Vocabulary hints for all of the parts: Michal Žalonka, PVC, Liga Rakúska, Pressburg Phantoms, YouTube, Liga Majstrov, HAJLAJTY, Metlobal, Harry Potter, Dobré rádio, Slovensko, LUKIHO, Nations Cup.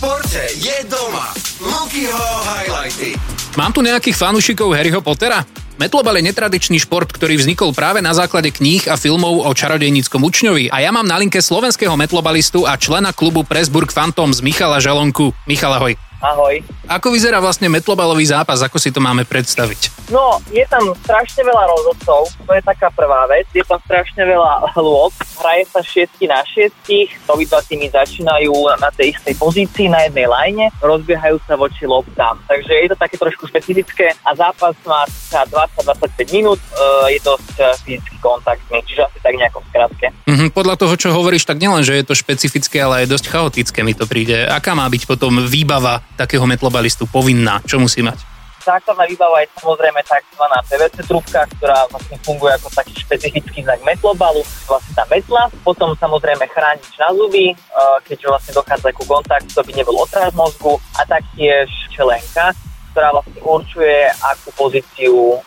športe je doma. Mokyho highlighty. Mám tu nejakých fanúšikov Harryho Pottera? Metlobal je netradičný šport, ktorý vznikol práve na základe kníh a filmov o čarodejníckom učňovi. A ja mám na linke slovenského metlobalistu a člena klubu Pressburg Phantoms Michala Žalonku. Michal, ahoj. Ahoj. Ako vyzerá vlastne metlobalový zápas? Ako si to máme predstaviť? No, je tam strašne veľa rozhodcov. To je taká prvá vec. Je tam strašne veľa lôb. Hraje sa 6 na 6. Obidva týmy začínajú na tej istej pozícii, na jednej lajne. Rozbiehajú sa voči lobtám. Takže je to také trošku špecifické. A zápas má 20-25 minút. Je to fyzicky kontaktný. Čiže asi tak nejako v skratke. Podľa toho, čo hovoríš, tak nielen, že je to špecifické, ale aj dosť chaotické mi to príde. Aká má byť potom výbava takého metlobalistu povinná? Čo musí mať? Základná výbava je samozrejme takzvaná PVC trúbka, ktorá vlastne funguje ako taký špecifický znak metlobalu, vlastne tá metla, potom samozrejme chránič na zuby, keďže vlastne dochádza ku kontaktu, aby nebol otrás mozgu, a taktiež čelenka, ktorá vlastne určuje, akú pozíciu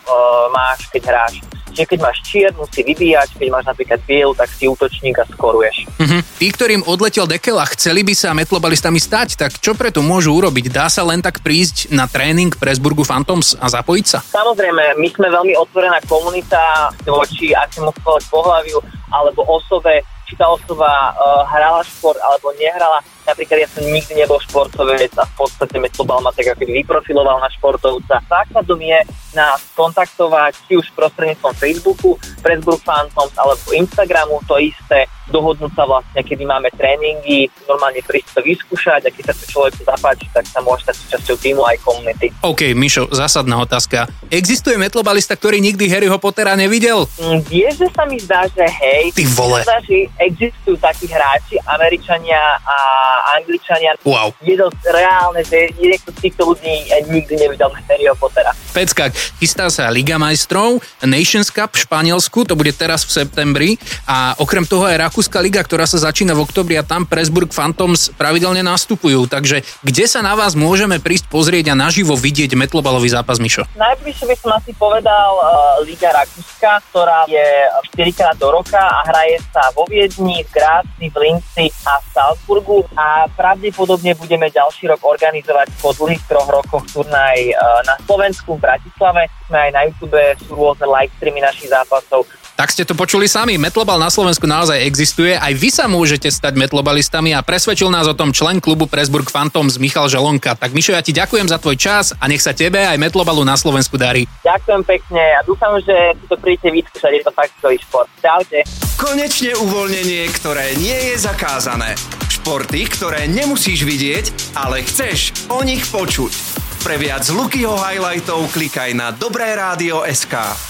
máš, keď hráš. Čiže keď máš čiernu, si vybíjač, keď máš napríklad bielu, tak si útočník a skoruješ. Tí, ktorým odletel dekel a chceli by sa metlobalistami stať, tak čo preto môžu urobiť? Dá sa len tak prísť na tréning Pressburgu Phantoms a zapojiť sa? Samozrejme, my sme veľmi otvorená komunita voči akémukoľvek pohlaviu alebo osobe, či tá osoba hrala šport alebo nehrala. Napríklad ja som nikdy nebol športovec a v podstate metlobal ma tak ako vyprofiloval na športovca. Základom je nás kontaktovať či už prostredníctvom Facebooku, Pressburg Phantoms alebo Instagramu, to isté, dohodnúť sa vlastne, kedy máme tréningy, normálne prísť to vyskúšať, a keď sa to človeku zapáči, tak sa môže stať súčasťou týmu aj komunity. OK, Mišo, zásadná otázka. Existuje metlobalista, ktorý nikdy Harryho Pottera nevidel? Vieš, že sa mi zdá, že hej. Ty vole. Zdá, že existujú takí hráči, Američania a Angličania. Wow. Je to reálne, že niekto z týchto ľudí nikdy nevidel Harryho Pottera. Peckak, chystá sa Liga Majstrov, Nations Cup v Španielsku, to bude teraz v septembri, a okrem toho aj Rakúska liga, ktorá sa začína v oktobri, a tam Pressburg Phantoms pravidelne nastupujú. Takže kde sa na vás môžeme prísť pozrieť a naživo vidieť metlobalový zápas, Mišo? Najbližšie by som asi povedal Liga Rakúska, ktorá je 4-krát do roka a hraje sa vo Viedni, v Gráci, v Linci a v Salzburgu, a pravdepodobne budeme ďalší rok organizovať po dlhých 3 rokoch turnaj na Slovensku, v Bratislave. Sme aj na YouTube, sú rôzne live streamy našich zápasov. Tak ste to počuli sami, metlobal na Slovensku naozaj existuje, aj vy sa môžete stať metlobalistami, a presvedčil nás o tom člen klubu Pressburg Phantoms Michal Žalonka. Tak Mišo, ja ti ďakujem za tvoj čas a nech sa tebe aj metlobalu na Slovensku darí. Ďakujem pekne a dúfam, že si to príjete vyskúšať, je to fakt svoj šport. Čaute. Konečne uvoľnenie, ktoré nie je zakázané. Športy, ktoré nemusíš vidieť, ale chceš o nich počuť. Pre viac Lukyho highlightov klikaj na dobreradio.sk.